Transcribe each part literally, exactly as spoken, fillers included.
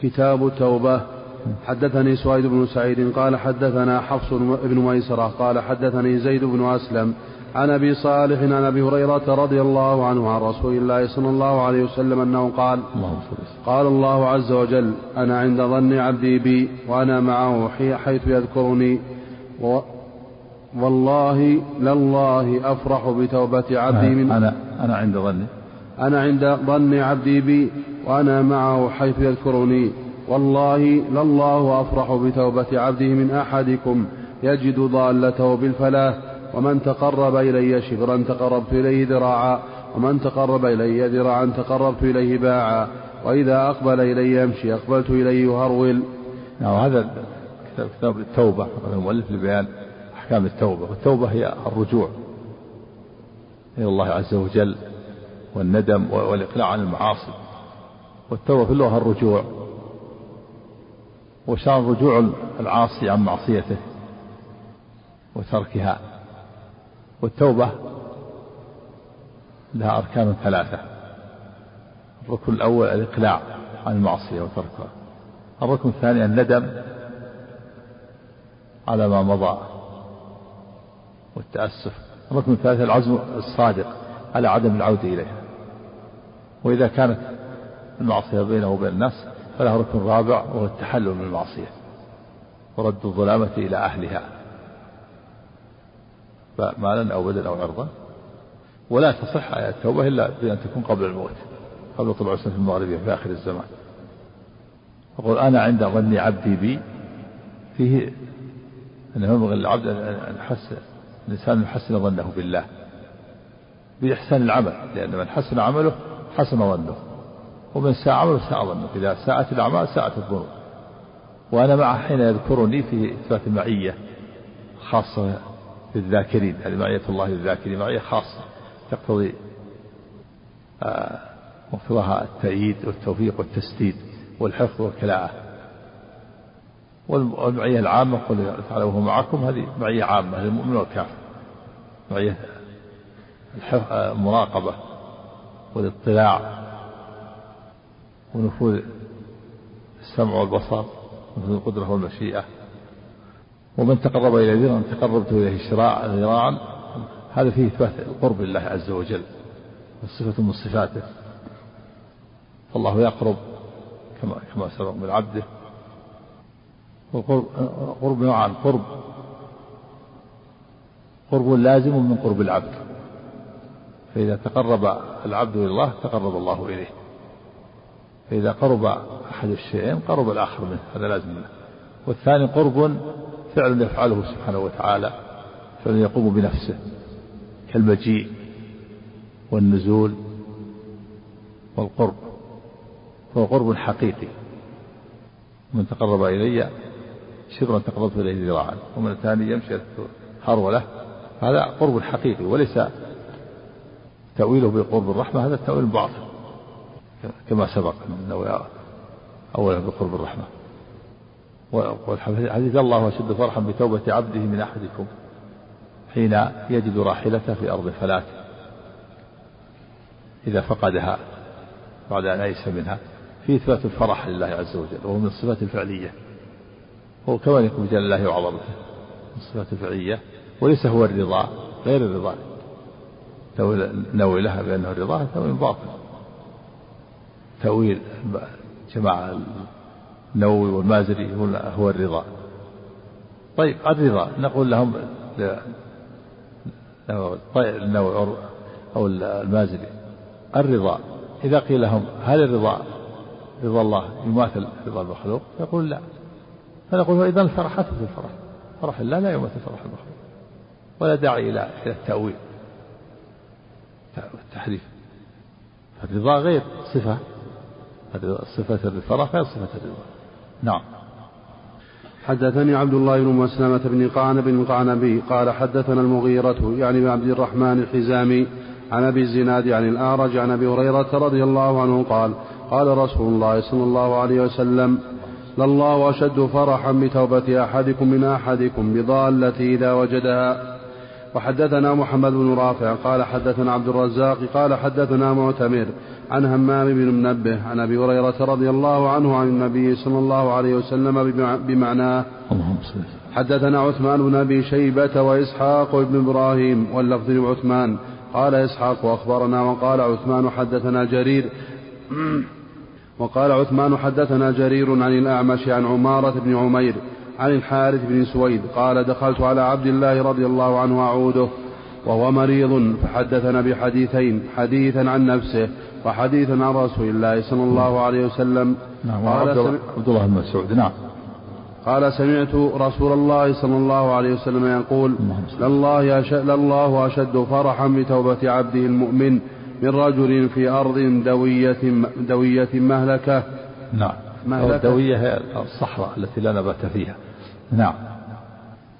كتاب التوبة. حدثني سويد بن سعيد قال حدثنا حفص بن ميسرة قال حدثني زيد بن أسلم عن أبي صالح عن أبي هريرة رضي الله عنه عن رسول الله صلى الله عليه وسلم أنه قال قال الله عز وجل: أنا عند ظن عبدي بي وأنا معه حيث يذكرني، والله لله أفرح بتوبة عبدي من أنا أنا عند ظني أنا عند ظن عبدي بي وأنا معه حيث يذكرني، والله لله أفرح بتوبة عبده من أحدكم يجد ضالته بالفلاح، ومن تقرب إلي شبرا تقربت إليه ذراعا، ومن تقرب إلي ذراعا تقربت إليه باعا، وإذا أقبل إلي يمشي أقبلت إليه هرول. هذا كتاب التوبة، المؤلف لبيان أحكام التوبة، والتوبة هي الرجوع إلى الله عز وجل والندم والإقلاع عن المعاصي، والتوبة في اللغة الرجوع، وشان رجوع العاصي عن معصيته وتركها. والتوبة لها أركان ثلاثة: الركن الأول الإقلاع عن المعصية وتركها، الركن الثاني الندم على ما مضى والتأسف، الركن الثالث العزم الصادق على عدم العودة إليها. وإذا كانت المعصية بينه وبين الناس فله ركن رابع وهو التحلل من المعصية ورد الظلامة إلى أهلها مالا أو بدلا أو عرضا. ولا تصح التوبة إلا بأن تكون قبل الموت، قبل طلوع الشمس المغربية في آخر الزمان. يقول أنا عند ظن عبدي بي، فيه أنه ينبغي للعبد أن يحسن الإنسان يحسن ظنه بالله بإحسان العمل، لأن من حسن عمله حسن ظنه، ومن ساء عمله ساء ظنه، إذا ساءت الأعمال ساءت الظنون. وأنا مع حين يذكرني في إثبات المعية خاصة للذاكرين، يعني معية الله للذاكرين معية خاصة تقتضي مقتضاها التأييد والتوفيق والتسديد والحفظ والكلاءة. والمعية العامة قل تعالى وهو معكم، هذه معية عامة للمؤمن والكافر، معية المراقبة والاطلاع ونفوذ السمع والبصر ونفوذ القدرة والمشيئة. ومن تقرب إلى ذراع تقربت إليه ذراعا، هذا فيه إثبات القرب لله عز وجل والصفة من صفاته، فالله يقرب كما كما سبق من عبده. والقرب نوعان: قرب قرب لازم من قرب العبد، فإذا تقرب العبد إلى الله تقرب الله إليه، فإذا قرب أحد الشيئين قرب الآخر منه، هذا لازم منه. والثاني قرب فعل يفعله سبحانه وتعالى، فعل يقوم بنفسه كالمجيء والنزول والقرب، فهو قرب حقيقي: من تقرب إلي شبرا تقربت إليه ذراعا، ومن الثاني يمشي هرولة، هذا قرب حقيقي، وليس تأويله بقرب الرحمة، هذا التأويل باطل كما سبق أنه أولا بقرب الرحمة. حديث الله أشد فرحا بتوبة عبده من أحدكم حين يجد راحلته في أرض فلات إذا فقدها بعد أن أيس منها، في إثبات الفرح لله عز وجل، وهو من الصفات الفعلية، هو كما يقوم بجلال الله وعظمته من الصفات الفعلية، وليس هو الرضا، غير الرضا نوي لها بأنه الرضا تأويل باطل، تأويل جماعة نووي والمازري هو الرضا. طيب الرضا نقول لهم طيب النووي أو المازري الرضا، إذا قيل لهم هل الرضا رضا الله يماثل رضا المخلوق؟ يقول لا، فنقول إذن الفرحات في الفرح، فرح الله لا يماثل فرح المخلوق، ولا داعي إلى التأويل والتحريف، فالرضا غير صفة، صفة الفرح غير صفة الرضا. نعم. حدثني عبد الله بن مسلمة بن قعنب بن قعنبي قال حدثنا المغيرة يعني عبد الرحمن الحزامي عن أبي الزناد عن الأعرج عن أبي هريرة رضي الله عنه قال قال رسول الله صلى الله عليه وسلم: لله أشد فرحا بتوبة أحدكم من أحدكم بضالته إذا وجدها، وحدثنا محمد بن رافع قال حدثنا عبد الرزاق قال حدثنا معتمر عن همام بن منبه عن أبي هريرة رضي الله عنه عن النبي صلى الله عليه وسلم بمعناه. حدثنا عثمان بن أبي شيبة وإسحاق بن إبراهيم واللفظ لعثمان قال إسحاق وأخبرنا وقال عثمان حدثنا جرير وقال عثمان حدثنا جرير عن الأعمش عن عمارة بن عمير عن الحارث بن سويد قال دخلت على عبد الله رضي الله عنه أعوده وهو مريض فحدثنا بحديثين حديثا عن نفسه وحديثا عن رسول الله صلى الله عليه وسلم. نعم عبد الله بن مسعود. نعم قال سمعت رسول الله صلى الله عليه وسلم يقول لله أشد, لله أشد فرحا بتوبة عبده المؤمن من رجل في أرض دوية, دوية مهلكة. نعم مهلكة دوية هي الصحراء التي لا نبات فيها. نعم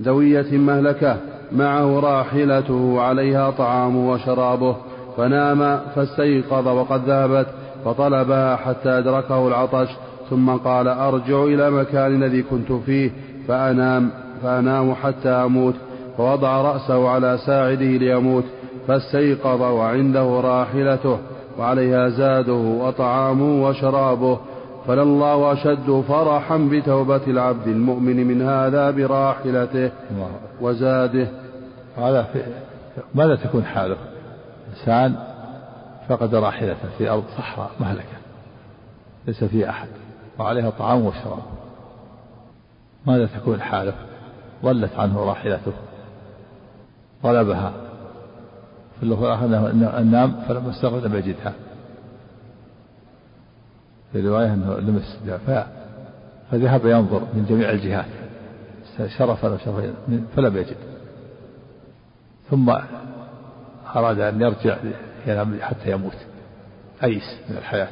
دوية مهلكة معه راحلته عليها طعامه وشرابه فنام فاستيقظ وقد ذهبت فطلبها حتى أدركه العطش ثم قال أرجع إلى مكان الذي كنت فيه فأنام, فأنام حتى أموت فوضع رأسه على ساعده ليموت فاستيقظ وعنده راحلته وعليها زاده وطعامه وشرابه فلله أشد فرحا بتوبة العبد المؤمن من هذا براحلته وزاده. ماذا تكون حاله؟ إنسان فقد راحلته في أرض صحراء مهلكة ليس فيها أحد وعليها طعام وشراب, ماذا تكون حاله؟ ضلت عنه راحلته طلبها فله النام فلما استغرب لم يجدها في رواية أنه لمس فذهب ينظر من جميع الجهات شرف فلم يجد ثم أراد أن يرجع ينام حتى يموت أيس من الحياة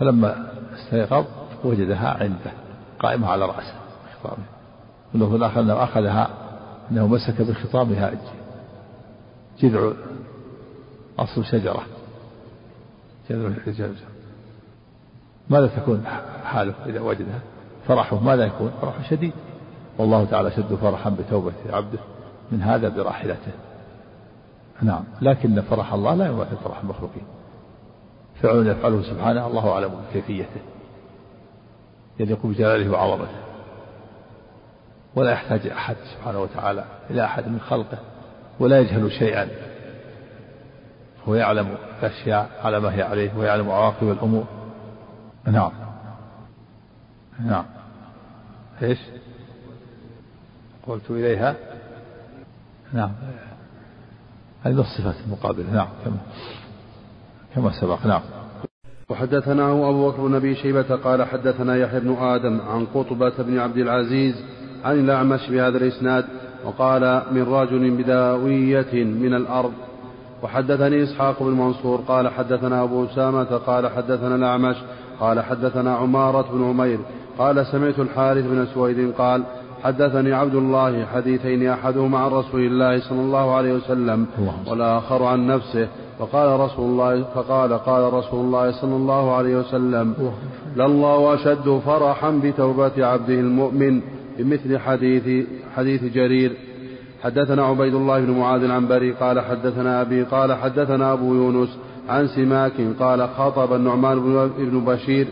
فلما استيقظ وجدها عنده قائمة على رأسه بخطامه وله الآخر أنه أخذها أنه مسك بخطامها جذع أصل شجرة جذع الحجاج. ماذا تكون حاله إذا وجدها؟ فرحه ماذا يكون؟ فرح شديد. والله تعالى شد فرحا بتوبة عبده من هذا براحلته. نعم لكن فرح الله لا يوافق فرح المخلوقين, فعل يفعله سبحانه الله أعلم بكيفيته يليق بجلاله وعظمته ولا يحتاج أحد سبحانه وتعالى إلى أحد من خلقه ولا يجهل شيئا, هو يعلم الأشياء على ما هي عليه ويعلم عواقب الأمور. نعم نعم ايش قلت إليها. نعم هذه الصفات المقابلة. نعم تمام كما سبق. نعم وحدثناه أبو بكر بن أبي شيبة قال حدثنا يحيى بن آدم عن قطبة بن عبد العزيز عن الأعمش بهذا الإسناد وقال من رجل بداوية من الأرض. وحدثني إسحاق بن منصور قال حدثنا أبو أسامة قال حدثنا الأعمش قال حدثنا عمارة بن عمير قال سمعت الحارث بن سويد قال حدثني عبد الله حديثين أحدهما عن رسول الله صلى الله عليه وسلم والآخر عن نفسه فقال رسول الله فقال قال رسول الله صلى الله عليه وسلم لله أشد فرحا بتوبة عبده المؤمن بمثل حديث حديث جرير. حدثنا عبيد الله بن معاذ العنبري قال حدثنا أبي قال حدثنا أبو يونس عن سماك قال خاطب النعمان بن بشير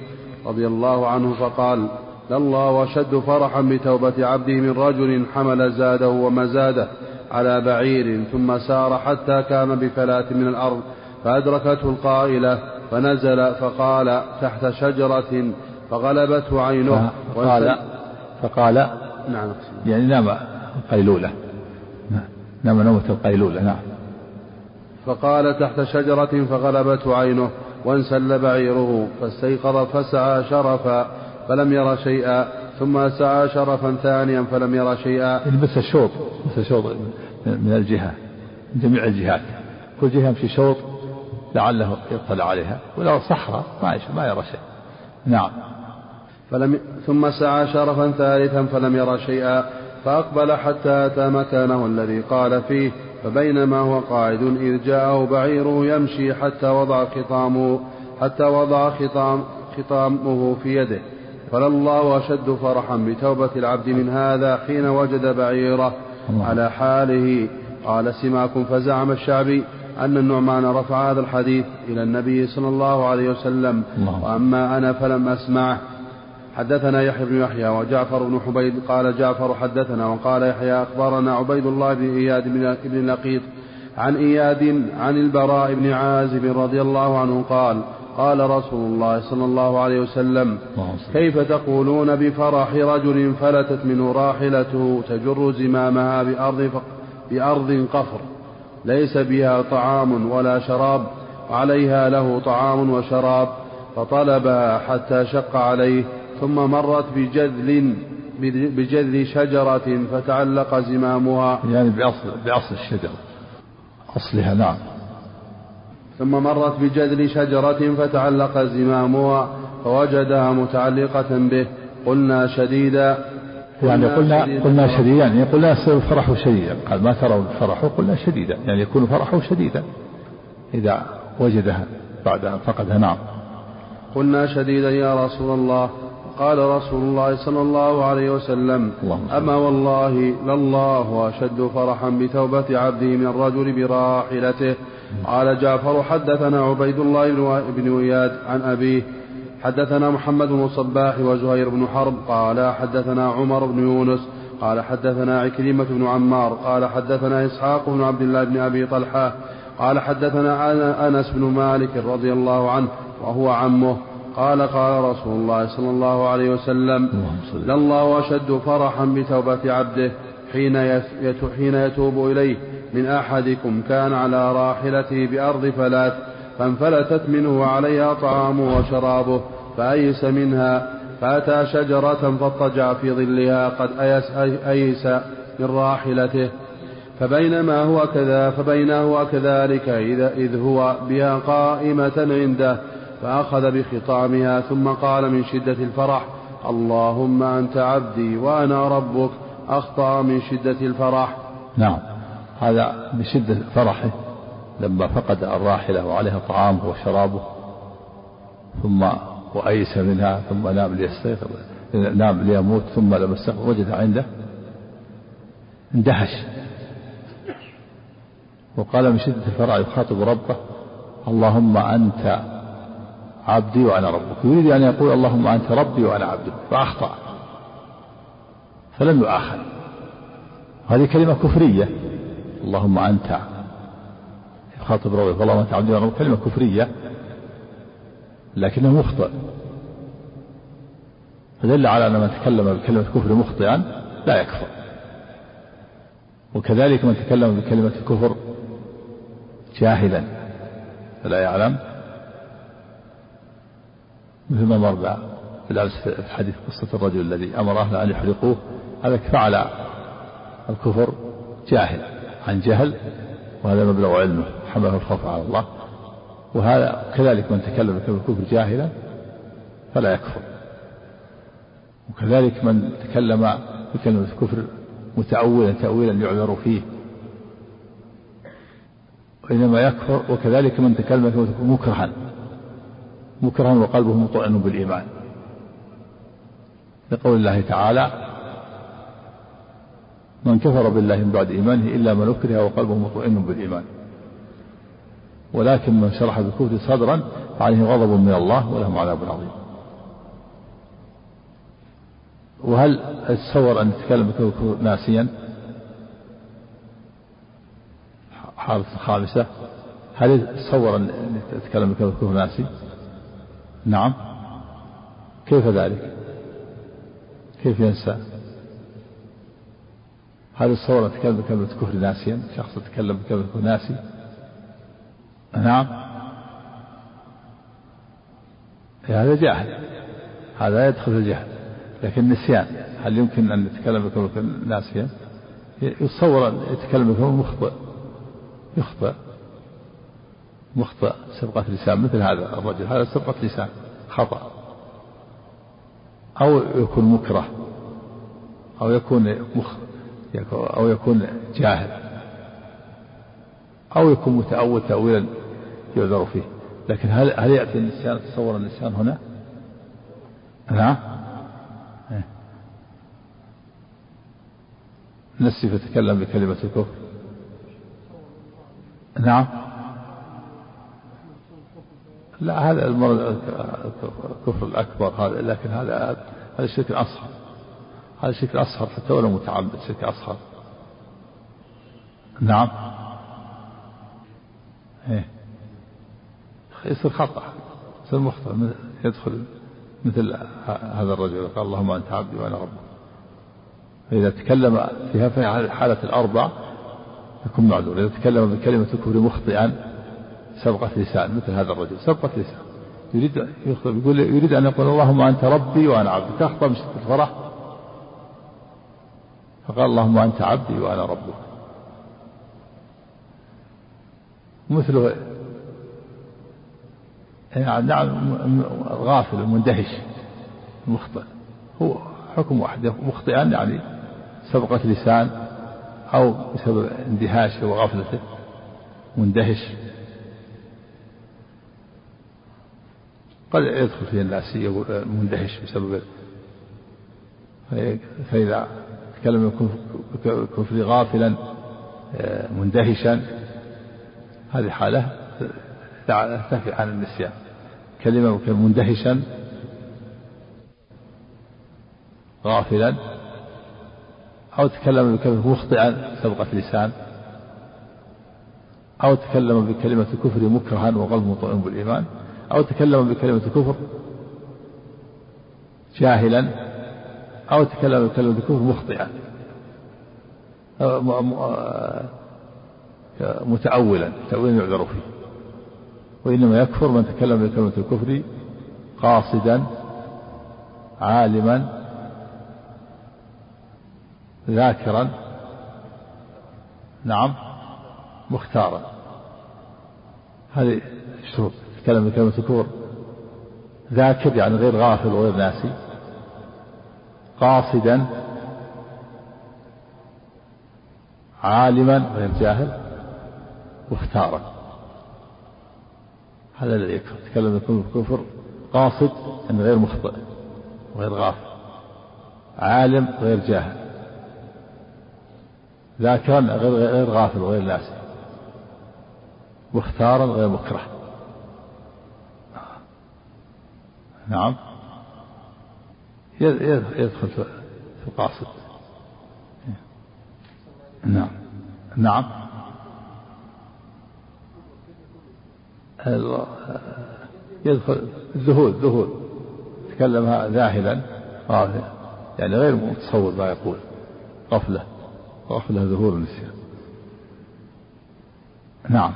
رضي الله عنه فقال لله أشد فرحا بتوبة عبده من رجل حمل زاده ومزاده على بعير ثم سار حتى كان بفلات من الأرض فأدركته القائلة فنزل فقال تحت شجرة فغلبته عينه فقال, فقال نعم يعني نام قيلولة نام نومة القيلولة. نعم فقال تحت شجرة فغلبته عينه وانسل بعيره فاستيقظ فسعى شرفا فلم يرى شيئا ثم سعى شرفا ثانيا فلم يرى شيئا. بس الشوط بس الشوط من الجهة من جميع الجهات كل جهة يمشي شوط لعله يطلع عليها ولو صحراء ما, ما يرى شيء. نعم فلم ثم سعى شرفا ثالثا فلم يرى شيئا فأقبل حتى أتى مكانه الذي قال فيه فبينما هو قاعد إذ جاءه بعيره يمشي حتى وضع خطامه حتى وضع خطام خطامه في يده فلله أشد فرحا بتوبة العبد من هذا حين وجد بعيره على حاله. قال سماك: فزعم الشعبي أن النعمان رفع هذا الحديث إلى النبي صلى الله عليه وسلم، وأما أنا فلم أسمعه. حدثنا يحيى بن يحيى وجعفر بن حبيب قال جعفر حدثنا، وقال يحيى أخبرنا عبيد الله بن إياد بن اللقيط عن إياد عن البراء بن عازب رضي الله عنه قال: قال رسول الله صلى الله عليه وسلم: كيف تقولون بفرح رجل فلتت منه راحلته تجر زمامها بأرض, بأرض قفر ليس بها طعام ولا شراب، عليها له طعام وشراب، فطلبها حتى شق عليه، ثم مرت بجذل بجذل شجرة فتعلق زمامها، يعني بأصل, بأصل الشجرة أصلها. نعم. ثم مرت بجذل شجرة فتعلق زمامها فوجدها متعلقة به. قلنا شديدا، يعني قلنا شديدا, قلنا شديدا يعني قلنا يصير فرحه شديدا. قال: ما ترون فرحه؟ قلنا شديدا، يعني يكون فرحه شديدا إذا وجدها بعد أن فقدها. نعم. قلنا شديدا يا رسول الله. قال رسول الله صلى الله عليه وسلم: أما والله لله أشد فرحا بتوبة عبده من الرجل براحلته. قال جعفر حدثنا عبيد الله بن إياد عن أبيه حدثنا محمد بن الصباح وزهير بن حرب قال حدثنا عمر بن يونس قال حدثنا عكرمة بن عمار قال حدثنا إسحاق بن عبد الله بن أبي طلحة قال حدثنا أنس بن مالك رضي الله عنه وهو عمه قال: قال رسول الله صلى الله عليه وسلم: لله أشد فرحا بتوبة عبده حين يتوب إليه من أحدكم كان على راحلته بأرض فلات فانفلتت منه عليها طعامه وشرابه فأيس منها، فأتى شجرة فاضطجع في ظلها قد أيس من راحلته، فبينما هو كذا فبينما هو كذلك إذ هو بها قائمة عنده، فأخذ بخطامها ثم قال من شدة الفرح: اللهم أنت عبدي وأنا ربك. أخطأ من شدة الفرح. نعم، هذا من شدة فرحه لما فقد الراحلة وعليها طعامه وشرابه، ثم وأيس منها، ثم نام ليستيقظ نام ليموت، ثم لما استيقظ وجد عنده اندهش، وقال من شدة الفرح يخاطب ربه: اللهم أنت عبدي وأنا ربك. يريد أن يقول اللهم أنت ربي وأنا عبدك، فأخطأ فلم يؤاخذ. هذه كلمة كفرية، اللهم أنت يخاطب ربه اللهم أنت عبدي وأنا ربك، كلمة كفرية لكنه مخطئ، فدل على أن من تكلم بكلمة كفر مخطئا لا يكفر، وكذلك من تكلم بكلمة كفر جاهلا فلا يعلم، مثل ما مر بالأمس في الحديث قصة الرجل الذي أمر أهله أن يحرقوه، هذا فعل الكفر جاهل عن جهل، وهذا مبلغ علمه حمله الخوف على الله، وهذا كذلك من تكلم بالكفر جاهلا فلا يكفر، وكذلك من تكلم بكلمة الكفر متأولا تأويلا يعذر فيه وإنما يكفر، وكذلك من تكلم بكلمة مكرها مكرها وقلبه مطمئن بالإيمان، لقول الله تعالى: من كفر بالله من بعد إيمانه إلا من أكره وقلبه مطمئن بالإيمان، ولكن من شرح بالكفر صدرا فعليه غضب من الله ولهم عذاب عظيم. وهل تصور أن تتكلم بالكفر ناسيا؟ حالة خامسة، هل تصور أن تتكلم بالكفر ناسي؟ نعم، كيف ذلك؟ كيف ينسى؟ هل الصورة تكلم بكلمة كفر ناسيا؟ شخص تكلم بكلمة كفر ناسي؟ نعم، هذا جاهل، هذا يدخل الجهل. لكن نسيان، هل يمكن أن يتكلم بكلمة ناسيا؟ يتصور أن يتكلم بكلمة مخطئ يخطئ مخطئ سبقة لسان، مثل هذا الرجل، هذا سبقة لسان خطأ، أو يكون مكره، أو يكون مخ أو يكون جاهل، أو يكون متأول تأويلا يعذر فيه. لكن هل هل يأتي النسيان، تصور النسيان هنا؟ نعم من السيف يتكلم بكلمة الكفر. نعم لا، هذا المرض الكفر الأكبر هذا، لكن هذا هذا الشرك الأصغر، هذا الشرك الأصغر حتى ولو متعمد شرك أصغر. نعم إيه يصير خطأ، يصير مخطئ، يدخل مثل هذا الرجل قال اللهم أنت عبدي وأنا ربك، فإذا تكلم فيها في حالة الأربع يكون معذور. إذا تكلم بكلمة الكفر مخطئا سبقة لسان مثل هذا الرجل، سبقة لسان يريد يخطب، يقول يريد أن يقول اللهم أنت ربي وأنا عبدك، أخطأ مش الفرح فقال اللهم أنت عبدي وأنا ربك. مثله يعني نعم غافل ومندهش مخطئ، هو حكم واحد مخطئا يعني سبقة لسان أو بسبب اندهاشه وغفلته مندهش، قد يدخل فيه الناس مندهش بسبب، فإذا تكلم كفر غافلا مندهشا هذه حالة تنفي عن النسيان. كلمة مندهشا غافلا أو تكلم بكلمة مخطئا سبقة لسان أو تكلم بكلمة كفر مكرها وقلب مطمئن بالإيمان أو تكلم بكلمة كفر جاهلا أو تكلم بكلمة كفر مخطئا متأولا تأويلا يعذر فيه. وإنما يكفر من تكلم بكلمة الكفر قاصدا عالما ذاكرا نعم مختارا، هذه شروط تكلم بكلمة الكفر. ذاكر يعني غير غافل وغير ناسي، قاصدا عالما غير جاهل مختارا، هذا الذي يكفر تكلم بالكفر قاصد ان غير مخطئ وغير غافل، عالم غير جاهل، ذاكرا غير غافل وغير ناسي، مختارا غير مكره. نعم يدخل في القاصد. نعم نعم يدخل الذهول، ذهول تكلمها ذاهلا يعني غير متصور ما يقول، غفلة غفلة ذهول ونسيان. نعم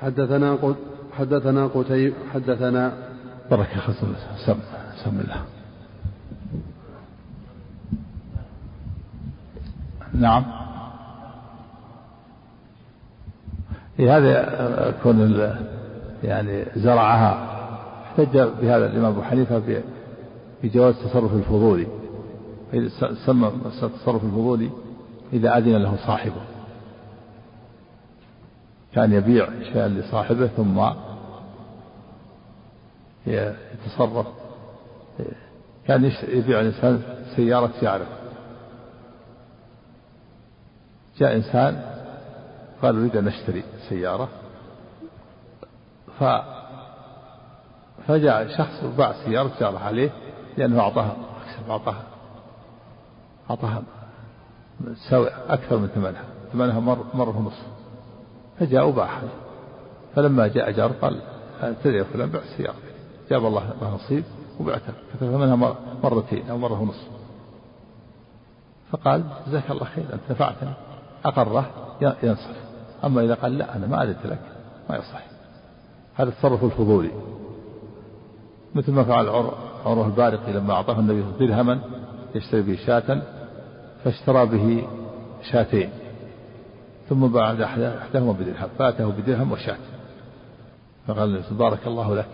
حدثنا قت... حدثنا قتيبة حدثنا بركة خصم سم سم الله. نعم هذا كون يعني زرعها، احتج بهذا الإمام أبو حنيفة بجواز تصرف الفضولي، سمى التصرف الفضولي إذا أذن له صاحبه، كان يبيع شيئا لصاحبه ثم يتصرف، كان يبيع الإنسان سيارة يعرفها، جاء إنسان قال أريد أن أشتري سيارة، ف... فجاء شخص وباع سيارة تعرف عليه لأنه أعطاها أعطاها أعطاها تساوي أكثر من ثمنها، ثمنها مر... مرة ونصف، فجاء وباعها، فلما جاء جار قال تدري يا فلان بع السيارة، جاب الله لها نصيب وبعتها فثمنها مر... مرتين أو مرة ونصف، فقال جزاك الله خير أنت نفعتني، أقره ينصف. أما إذا قال لا أنا ما أذنت لك ما يصح، هذا التصرف الفضولي، مثل ما فعل عروة البارقي لما أعطاه النبي درهما يشتري به شاة، فاشترى به شاتين ثم باع إحداهما بدرهم، فاته بدرهم وشاة، فقال له بارك الله لك.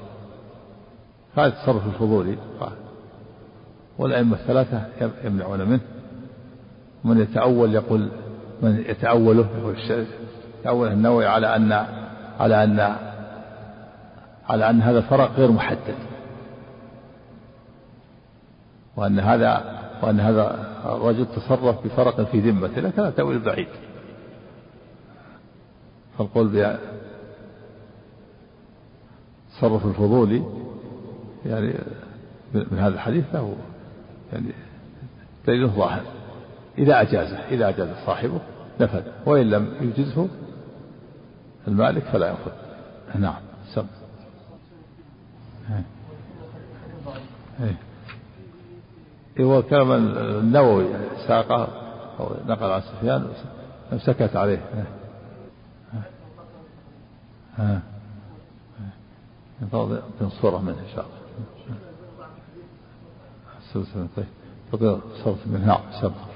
هذا التصرف الفضولي، والأئمة الثلاثة يمنعون منه. من يتأول يقول من يتأوله يتأول النووي على أن على أن على أن هذا الفرق غير محدد، وأن هذا وأن هذا الرجل تصرف بفرق في ذمته لكن هذا تأويل بعيد. فالقول بتصرف الفضولي يعني من هذا الحديث له يعني دليله ظاهر إذا أجازه إذا أجاز صاحبه نفذ، وإن لم يجزه المالك فلا يأخذ. نعم سب هو كلام النووي ساقه أو نقل عن سفيان سكت عليه. ها نفضل صورة منه إن شاء الله سلسلة طيب صورة منه. نعم سب